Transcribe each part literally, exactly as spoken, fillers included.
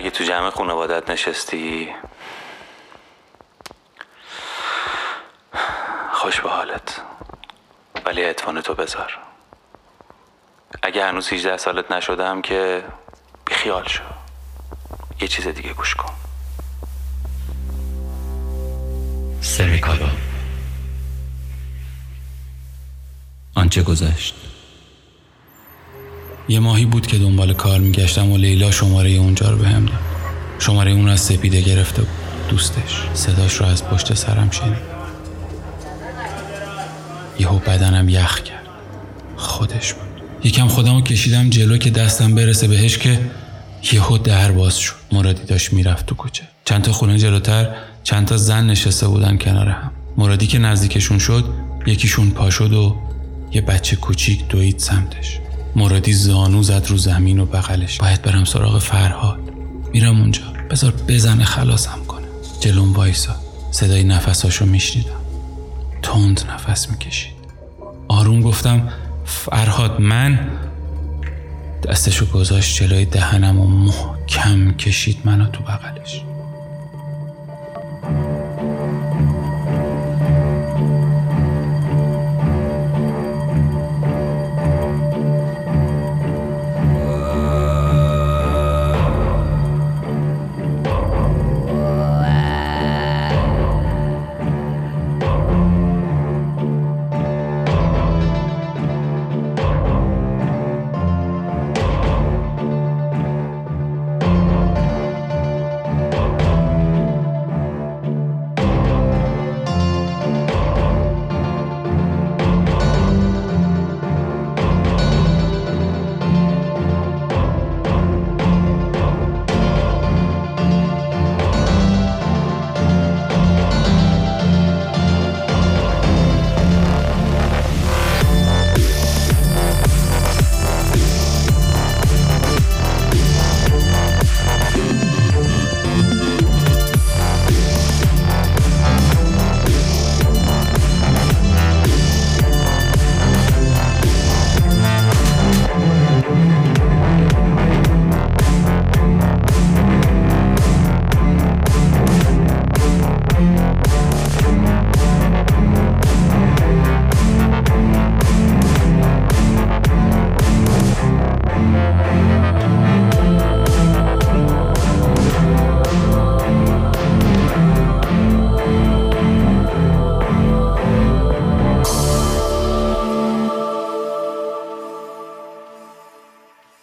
اگه تو جمع خانوادت نشستی خوش به حالت، ولی اعتوان تو بذار. اگه هنوز هجده سالت نشدم که بیخیال شو، یه چیز دیگه گوش کن. سرکارو آنچه گذشت. یه ماهی بود که دنبال کار میگشتم و لیلا شماره اونجا رو به هم داد. شماره اون از سپیده گرفته بود، دوستش. صداش رو از پشت سرم شنید. یهو بدنم یخ کرد. خودش بود. یکم خودم رو کشیدم جلو که دستم برسه بهش که یهو در باز شد. مرادی داشت میرفت تو کوچه. چند تا خونه جلوتر چند تا زن نشسته بودن کنار هم. مرادی که نزدیکشون شد، یکیشون پا شد و یه بچه کوچیک دوید سمتش. مرادی زانو زد رو زمین و بغلش. باید برم سراغ فرهاد. میرم اونجا. بذار بزنه خلاصم کنه. جلوم وایسا. صدای نفساشو میشنیدم. تند نفس میکشید. آروم گفتم فرهاد من. دستشو گذاشت جلوی دهنم و محکم کشید منو تو بغلش.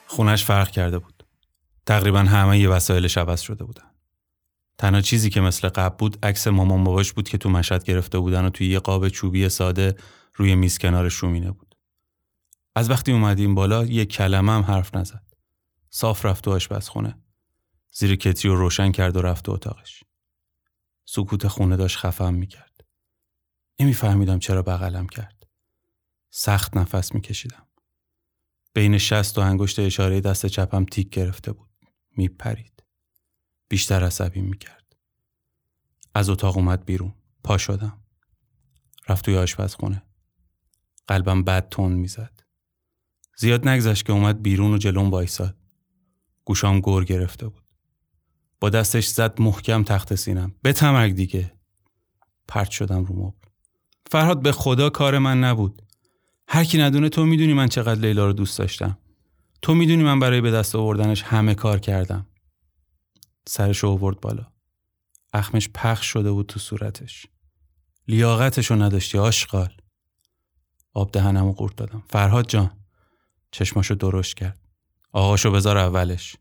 خونش فرق کرده بود. تقریبا همه ی وسایلش عوض شده بودن. تنها چیزی که مثل قبل بود عکس مامان باباش بود که تو مشهد گرفته بودن و توی یه قاب چوبی ساده روی میز کنار شومینه بود. از وقتی اومدیم بالا یه کلمه هم حرف نزد. صاف رفت تو آشپزخونه. زیر کتری رو روشن کرد و رفت تو اتاقش. سکوت خونه داشت خفم میکرد. نمیفهمیدم چرا بغلم کرد. سخت نفس میکشیدم. بین شست و انگشت اشاره دست چپم تیک گرفته بود. میپرید. بیشتر عصبی میکرد. از اتاق اومد بیرون. پا شدم. رفت توی آشپزخونه. قلبم بد تند میزد. زیاد نگذشت که اومد بیرون و جلوم وایساد. گوشام گور گرفته بود. با دستش زد محکم تخت سینم. بتمرگ دیگه. پرت شدم رو مبل. فرهاد به خدا کار من نبود. هر کی ندونه تو میدونی من چقدر لیلا رو دوست داشتم. تو میدونی من برای به دست آوردنش همه کار کردم. سرش رو آورد بالا. اخمش پخش شده بود تو صورتش. لیاقتش رو نداشتی آشغال. آب دهنمو قورت دادم. فرهاد جان. چشماشو درشت کرد. آقاشو بذار اولش.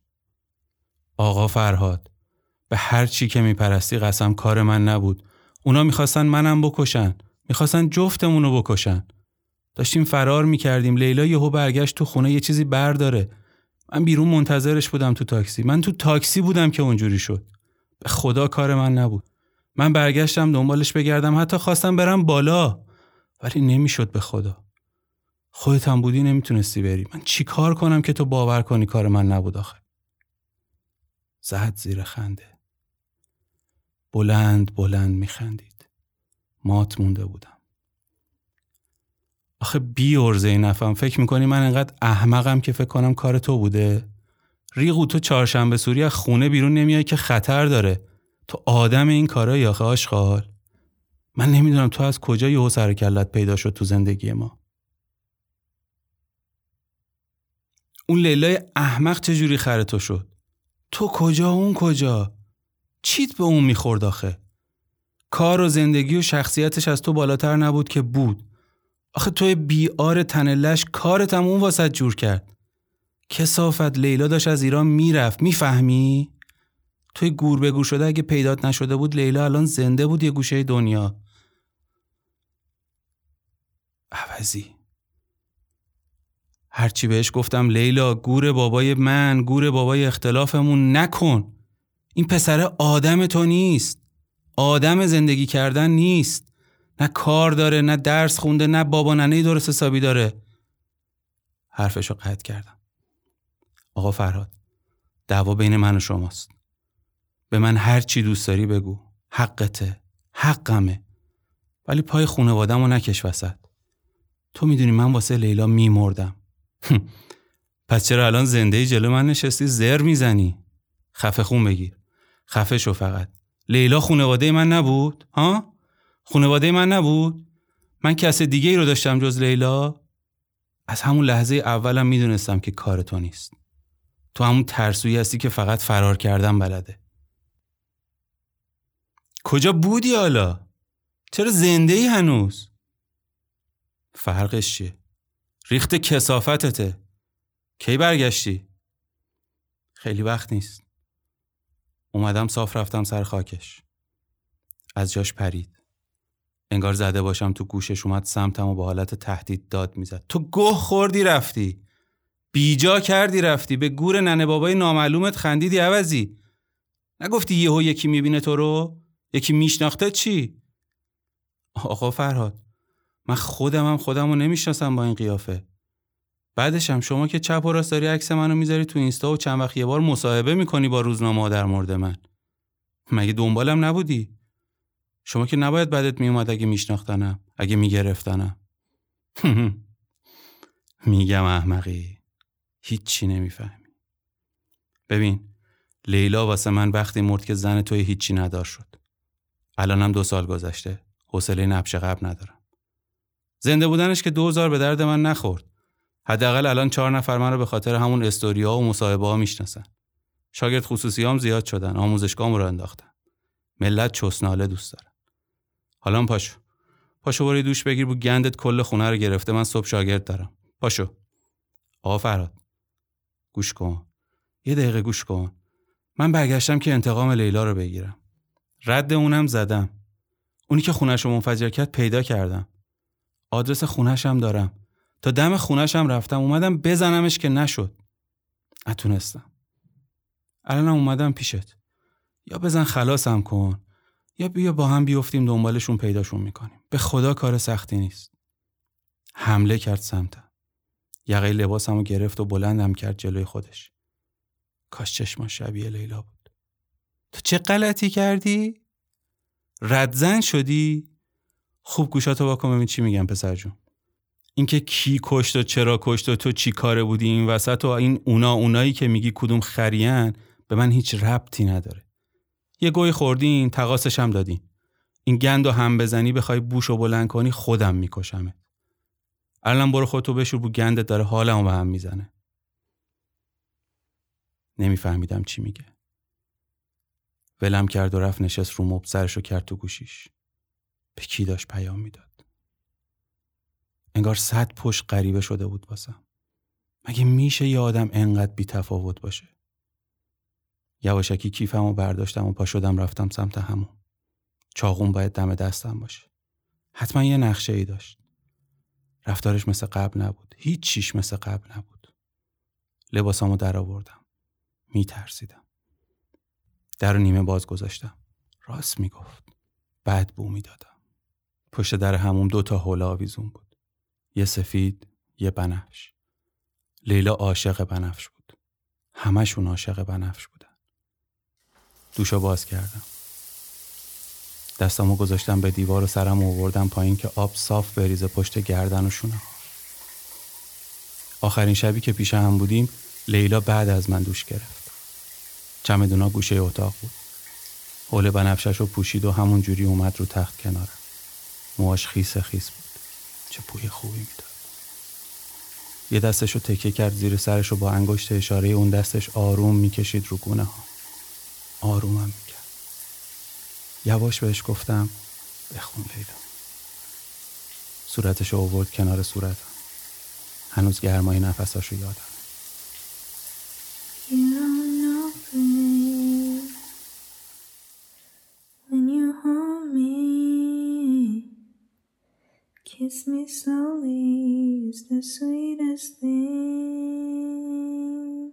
آقا فرهاد، به هر چی که میپرستی قسم کار من نبود. اونا میخواستن منم بکشن. میخواستن جفتمونو بکشن. داشتیم فرار میکردیم. لیلا یهو برگشت تو خونه یه چیزی برداره. من بیرون منتظرش بودم تو تاکسی. من تو تاکسی بودم که اونجوری شد. به خدا کار من نبود. من برگشتم دنبالش بگردم. حتی خواستم برم بالا. ولی نمیشد به خدا. خودت هم بودی نمیتونستی بری. من چی کار کنم که تو باور کنی کار من نبود آخه. زد زیر خنده. بلند بلند میخندید. مات مونده بودم. آخه بی ارزه نفهم. فکر میکنی من انقدر احمقم که فکر کنم کار تو بوده؟ ریقو تو چهارشنبه سوری از خونه بیرون نمیای که خطر داره. تو آدم این کارایی آخه آشغال. من نمیدونم تو از کجا یهو سر کلت پیدا شد تو زندگی ما. اون لیلای احمق چجوری خره تو شد؟ تو کجا اون کجا؟ چیت به اون میخورد آخه؟ کار و زندگی و شخصیتش از تو بالاتر نبود که بود. آخه توی بیار تنلش کارت هم اون واسط جور کرد. کسافت، لیلا داشت از ایران میرفت، میفهمی؟ توی گور به گور شده اگه پیدات نشده بود لیلا الان زنده بود یه گوشه دنیا. عوضی هرچی بهش گفتم لیلا گور بابای من، گور بابای اختلافمون نکن. این پسره آدم تو نیست. آدم زندگی کردن نیست. نه کار داره، نه درس خونده، نه بابا ننهی درست حسابی داره. حرفشو قطع کردم. آقا فرهاد، دعوا بین من و شماست. به من هر چی دوست داری بگو. حقته، حقمه. ولی پای خانواده‌مو نکش وسط. تو میدونی من واسه لیلا میمردم. پس چرا الان زنده‌ای جلو من نشستی زر میزنی؟ خفه خون بگیر. خفه شو فقط. لیلا خانواده من نبود؟ ها؟ خانواده من نبود؟ من کس دیگه ای رو داشتم جز لیلا؟ از همون لحظه اولم میدونستم که کار تو نیست. تو همون ترسویی هستی که فقط فرار کردن بلده. کجا بودی حالا؟ چرا زنده ای هنوز؟ فرقش چیه؟ ریخت کسافتته. کی برگشتی؟ خیلی وقت نیست. اومدم صاف رفتم سر خاکش. از جاش پرید. انگار زده باشم تو گوشش، اومد سمتم و با حالت تهدید داد میزد. تو گه خوردی رفتی. بیجا کردی رفتی. به گور ننه بابای نامعلومت خندیدی عوضی. نگفتی یهو یکی میبینه تو رو؟ یکی میشناخته چی؟ آقا فرهاد، من خودم هم خودم رو نمیشناسم با این قیافه. بعدش هم شما که چپ و راست داری عکس منو میذاری تو اینستا و چند وقت یه بار مصاحبه میکنی با روزنامه‌ها در مورد من. مگه دنبالم نبودی؟ شما که نباید بدت میومد اگه میشناختنم، اگه میگرفتنم. میگم احمقی، هیچی نمیفهمی. ببین، لیلا واسه من وقتی مرد که زن توی هیچی ندار شد. الانم دو سال گذشته، حوصله نبش قبل ندارم. زنده بودنش که دوزار به درد من نخورد. حداقل الان چهار نفر من رو به خاطر همون استوری‌ها و مصاحبه‌ها میشناسن. شاگرد خصوصیام زیاد شدن، آموزشگاه‌ام رو انداختن. ملت چسناله دوست دارن. حالا پاشو. پاشو برو دوش بگیر، بو گندت کل خونه رو گرفته. من صبح شاگرد دارم. پاشو. آقا فرهاد، گوش کن. یه دقیقه گوش کن. من برگشتم که انتقام لیلا رو بگیرم. رد اونم زدم. اونی که خونه‌ش رو منفجر کرد پیدا کردم. آدرس خونه‌ش هم دارم. تا دم خونه‌ش هم رفتم، اومدم بزنمش که نشد. نتونستم. الانم اومدم پیشت. یا بزن خلاصم کن، یا بیا با هم بیافتیم دنبالشون پیداشون میکنیم. به خدا کار سختی نیست. حمله کرد سمتم. یقه لباسمو گرفت و بلندم کرد جلوی خودش. کاش چشما شبیه لیلا بود. تو چه غلطی کردی؟ ردزن شدی؟ خوب گوشاتو واکن ببین چی میگم پسر جون. اینکه کی کشت و چرا کشت و تو چی کاره بودی این وسط و این اونا اونایی که میگی کدوم خریان به من هیچ ربطی نداره. یه گوی خوردین، تقاصش هم دادین. این گندو هم بزنی بخوای بوشو بلند کنی خودم میکشمت. الان برو خودتو بشور، بو گندت داره حالمو به هم میزنه. نمیفهمیدم چی میگه. ولم کرد و رفت نشست رو مبل، سرشو کرد تو گوشیش. به کی داشت پیام میداد؟ انگار صد پشت غریبه شده بود واسم. مگه میشه یه آدم انقدر بی تفاوت باشه؟ یواشکی کیفمو برداشتم و پا شدم رفتم سمت همون. چاقوم باید دم دستم باشه. حتما یه نقشه ای داشت. رفتارش مثل قبل نبود. هیچ چیش مثل قبل نبود. لباسامو در آوردم. میترسیدم. در رو نیمه باز گذاشتم. راست میگفت. بعد بو میدادم. پشت در همون دو تا حوله آویزون بود. یه سفید، یه بنفش. لیلا عاشق بنفش بود. همشون عاشق بنفش بودن. دوشو باز کردم. دستامو گذاشتم به دیوار و سرمو آوردم پایین که آب صاف بریزه پشت گردن و شونم. آخرین شبی که پیش هم بودیم لیلا بعد از من دوش گرفت. چمدونا گوشه اتاق بود. حوله بنفشش رو پوشید و همون جوری اومد رو تخت کنارم. موهاش خیس خیس بود. چه بوی خوبی میداد. یه دستش رو تکیه کرد زیر سرش و با انگشت اشاره اون دستش آروم میکشید رو گونه ها. آروم هم میکرد. یواش بهش گفتم بخون لیلا. صورتش رو آورد کنار صورتم. هنوز گرمای نفساش رو یادم. Kiss me slowly is the sweetest thing,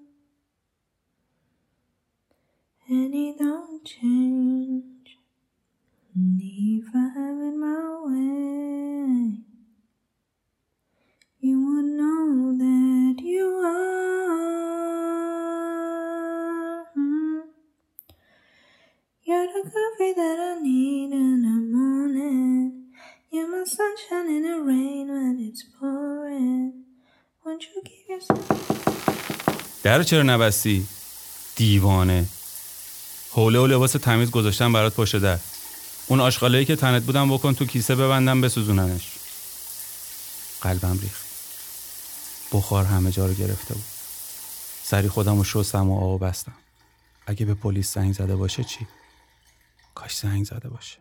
and it don't change. And if I have it my way, you would know that you are. Mm-hmm. You're the coffee that I need in the morning. You're my sunshine in the rain when it's pouring. Won't you give yourself درو چرا نبستی؟ دیوانه. حوله و لباس تمیز گذاشتم برات پشت در. اون آشغالایی که تنت بودم بکن تو کیسه ببندم بسوزوننش. قلبم ریخت. بخار همه جا رو گرفته بود. سری خودم رو شستم و آب بستم. اگه به پلیس زنگ زده باشه چی؟ کاش زنگ زده باشه.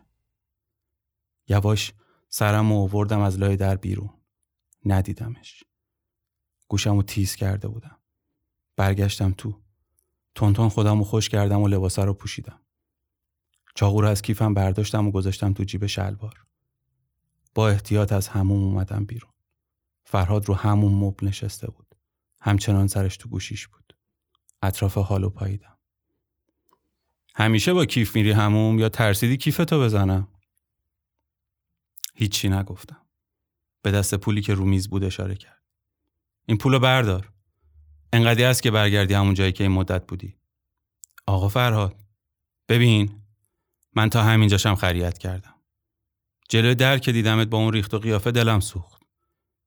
یواش سرم رو آوردم از لای در بیرون. ندیدمش. گوشم رو تیز کرده بودم. برگشتم تو. تونتون خودم رو خوش کردم و لباسا رو پوشیدم. چاقو رو از کیفم برداشتم و گذاشتم تو جیب شلوار. با احتیاط از حموم اومدم بیرون. فرهاد رو همون مبل نشسته بود. همچنان سرش تو گوشیش بود. اطراف حالو پاییدم. همیشه با کیف میری حموم یا ترسیدی کیفتو بزنم؟ هیچی نگفتم. به دست پولی که رو میز بود اشاره کرد. این پولو بردار. انقدری است که برگردی همون جایی که این مدت بودی. آقا فرهاد، ببین من تا همینجاشم خریت کردم. جلوی در که دیدمت با اون ریخت و قیافه دلم سوخت.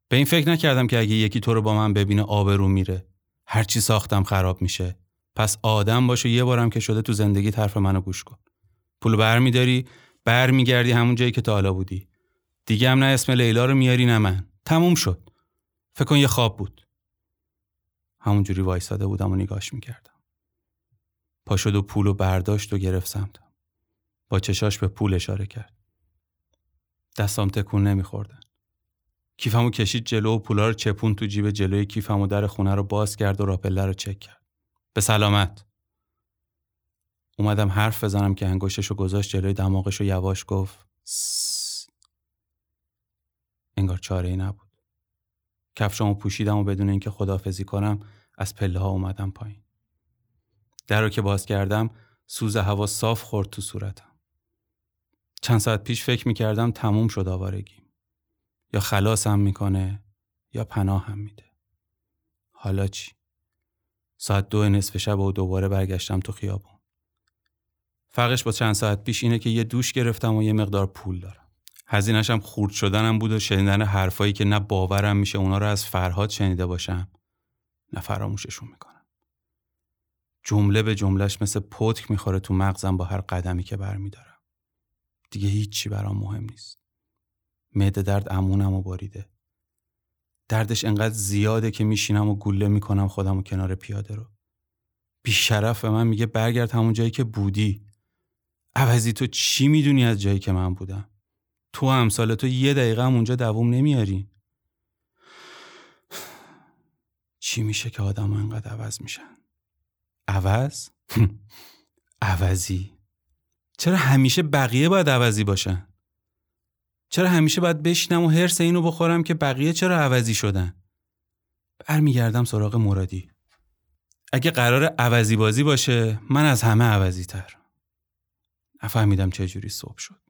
به این فکر نکردم که اگه یکی تو رو با من ببینه آبرو میره. هر چی ساختم خراب میشه. پس آدم باش و یه بارم که شده تو زندگی حرف منو گوش کن. پولو برمیداری، برمیگردی همون جایی که تا حالا بودی. دیگه هم نه اسم لیلا رو میاری نه من. تموم شد. فکر کن یه خواب بود. همونجوری وایساده بودم و نگاش میکردم. پا شد و پول رو برداشت و گرفت سمتم. با چشاش به پول اشاره کرد. دستام تکون نمیخوردن. کیفمو کشید جلو و پولا رو چپون تو جیب جلوی کیفم و در خونه رو باز کرد و راپله رو چک کرد. به سلامت. اومدم حرف بزنم که انگشتش رو گذاشت جلوی دماغش و یواش گفت انگار چاره‌ای نبود. کفشامو پوشیدم و بدون اینکه خداحافظی کنم از پله‌ها اومدم پایین. در رو که باز کردم سوز هوا صاف خورد تو صورتم. چند ساعت پیش فکر می‌کردم تموم شد آوارگیم. یا خلاصم می‌کنه یا پناهم میده. حالا چی؟ ساعت دو نصف شب و دوباره برگشتم تو خیابون. فرقش با چند ساعت پیش اینه که یه دوش گرفتم و یه مقدار پول دارم. هزینه‌شم خورد شدنم بود و شنیدن حرفایی که نه باورم میشه اونا رو از فرهاد شنیده باشم نه فراموششون میکنم. جمله به جملهش مثل پتک میخوره تو مغزم با هر قدمی که برمیدارم. دیگه هیچی برام مهم نیست. معده درد امونمو باریده. دردش انقدر زیاده که میشینم و گله میکنم خودمو کنار پیاده رو. بیشرف به من میگه برگرد همون جایی که بودی. عوضی تو چی میدونی از جایی که من بودم؟ تو امثال تو یه دقیقه هم اونجا دوام نمیاری. چی میشه که آدم ها اینقدر عوض میشن؟ عوض؟ عوضی. چرا همیشه بقیه باید عوضی باشن؟ چرا همیشه باید بشینم و هرس اینو بخورم که بقیه چرا عوضی شدن؟ برمیگردم سراغ مرادی. اگه قرار عوضی بازی باشه من از همه عوضی تر. نفهمیدم چجوری صبح شد.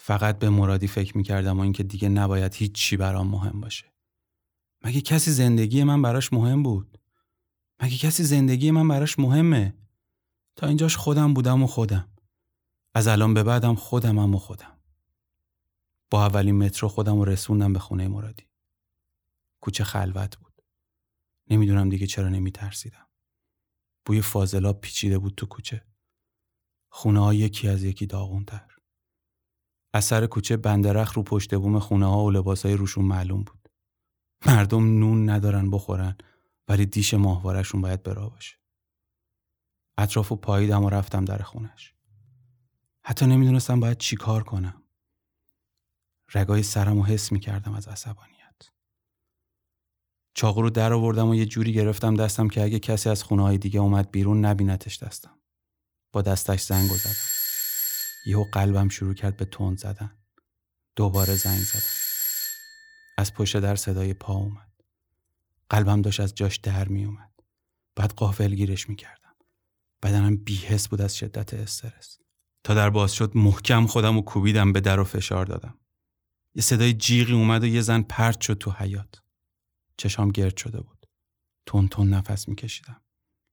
فقط به مرادی فکر میکردم و این که دیگه نباید هیچ چی برام مهم باشه. مگه کسی زندگی من براش مهم بود؟ مگه کسی زندگی من براش مهمه؟ تا اینجاش خودم بودم و خودم. از الان به بعدم خودمم و خودم. با اولین مترو خودم رو رسوندم به خونه مرادی. کوچه خلوت بود. نمیدونم دیگه چرا نمیترسیدم. بوی فاضلاب پیچیده بود تو کوچه. خونه‌ها یکی از یکی داغون‌تر. اثر کوچه بندرخ رو پشت بوم خونه‌ها و لباسای روشون معلوم بود. مردم نون ندارن بخورن ولی دیش ماهواره‌شون باید برا باشه. اطرافو پاییدم و رفتم در خونش. حتی نمیدونستم باید چی کار کنم. رگای سرمو حس میکردم از عصبانیت. چاقو رو در آوردم و یه جوری گرفتم دستم که اگه کسی از خونه‌های دیگه اومد بیرون نبینتش دستم. با دستش زنگو زدم. یهو قلبم شروع کرد به تند زدن. دوباره زنگ زدم. از پشت در صدای پا اومد. قلبم داشت از جاش در می اومد. بعد غافلگیرش میکردم. بدنم بی‌حس بود از شدت استرس. تا در باز شد محکم خودم رو کوبیدم به در و فشار دادم. یه صدای جیغی اومد و یه زن پرت شد تو حیاط. چشام گرد شده بود. تون تون نفس میکشیدم.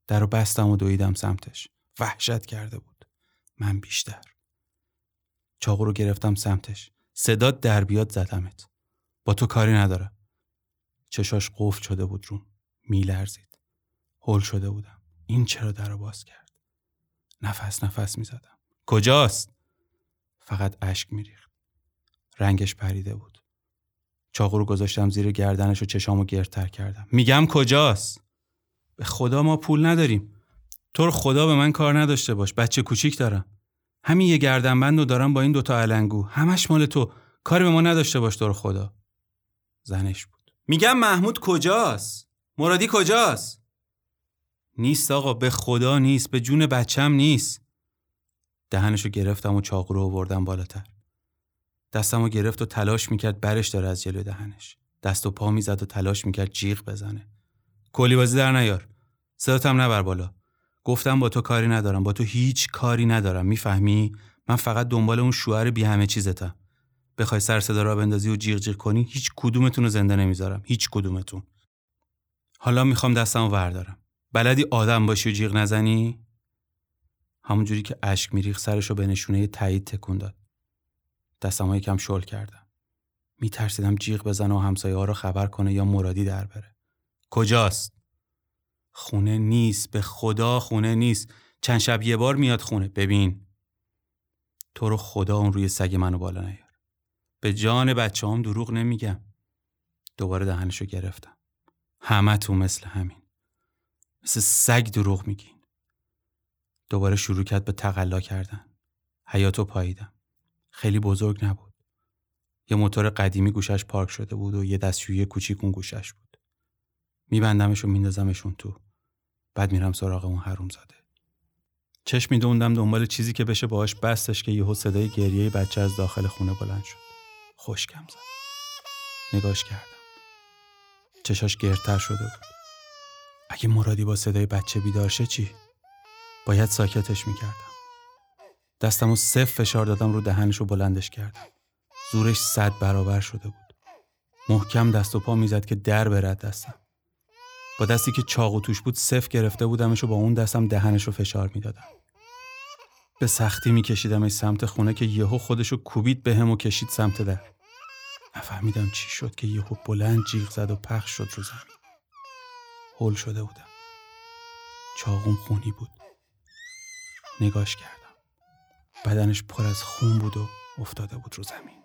در رو بستم و دویدم سمتش. وحشت کرده بود. من بیشتر. چاقو رو گرفتم سمتش. صدا در بیاد زدمت. با تو کاری نداره. چشاش قفل شده بود روم. میلرزید. هول شده بودم. این چرا در رو باز کرد؟ نفس نفس میزدم. کجاست؟ فقط اشک میریخت. رنگش پریده بود. چاقو رو گذاشتم زیر گردنش و چشامو گردتر کردم. میگم کجاست؟ به خدا ما پول نداریم. تو رو خدا به من کار نداشته باش. بچه کوچیک دارم. همین یه گردنبند رو دارم با این دوتا علنگو. همش مال تو. کاری به ما نداشته باش تو رو خدا. زنش بود. میگم محمود کجاست؟ مرادی کجاست؟ نیست آقا، به خدا نیست. به جون بچم نیست. دهنشو گرفتم و چاقو رو آوردم بالاتر. دستمو گرفت و تلاش میکرد برش داره از جلوی دهنش. دست و پا میزد و تلاش میکرد جیغ بزنه. کلی بازی در نیار. صداتم نبر بالا. گفتم با تو کاری ندارم. با تو هیچ کاری ندارم. میفهمی؟ من فقط دنبال اون شوهر بی همه چیزتم. بخوای سر صدا را بندازی و جیغ جیغ کنی هیچ کدومتون رو زنده نمیذارم. هیچ کدومتون. حالا میخوام دستمو وردارم. بلدی آدم باشی و جیغ نزنی؟ همونجوری که اشک میریخت سرشو به نشونه تایید تکون داد. دستمو یکم شل کردم. میترسیدم جیغ بزنه و همسایه‌ها رو خبر کنه یا مرادی در بره. کجاست؟ خونه نیست، به خدا خونه نیست. چند شب یه بار میاد خونه. ببین تو رو خدا اون روی سگ منو بالا نیار. به جان بچه‌ام دروغ نمیگم. دوباره دهنشو گرفتم. همه تو مثل همین. مثل سگ دروغ میگین. دوباره شروع کرد به تقلا کردن. حیاطو پاییدم. خیلی بزرگ نبود. یه موتور قدیمی گوشش پارک شده بود و یه دستشویی کوچیک اون گوشش بود. میبندمش و میندازمشون تو. بعد میرم سراغ اون حرومزاده. چشمی دوندم دنبال چیزی که بشه باهاش بستش که یهو صدای گریه بچه از داخل خونه بلند شد. خشکم زد. نگاش کردم. چشاش گردتر شده بود. اگه مرادی با صدای بچه بیدار شه چی؟ باید ساکتش میکردم. دستمو صف فشار دادم رو دهنش و بلندش کردم. زورش صد برابر شده بود. محکم دست و پا میزد که در برد دستم. با دستی که چاقو توش بود صف گرفته بودمش و با اون دستم دهنش رو فشار میدادم. به سختی میکشیدمش سمت خونه که یهو خودشو کوبید بهم و کشید سمت در. نفهمیدم چی شد که یهو بلند جیغ زد و پخش شد رو زمین. هول شده بودم. چاقوم خونی بود. نگاش کردم. بدنش پر از خون بود و افتاده بود رو زمین.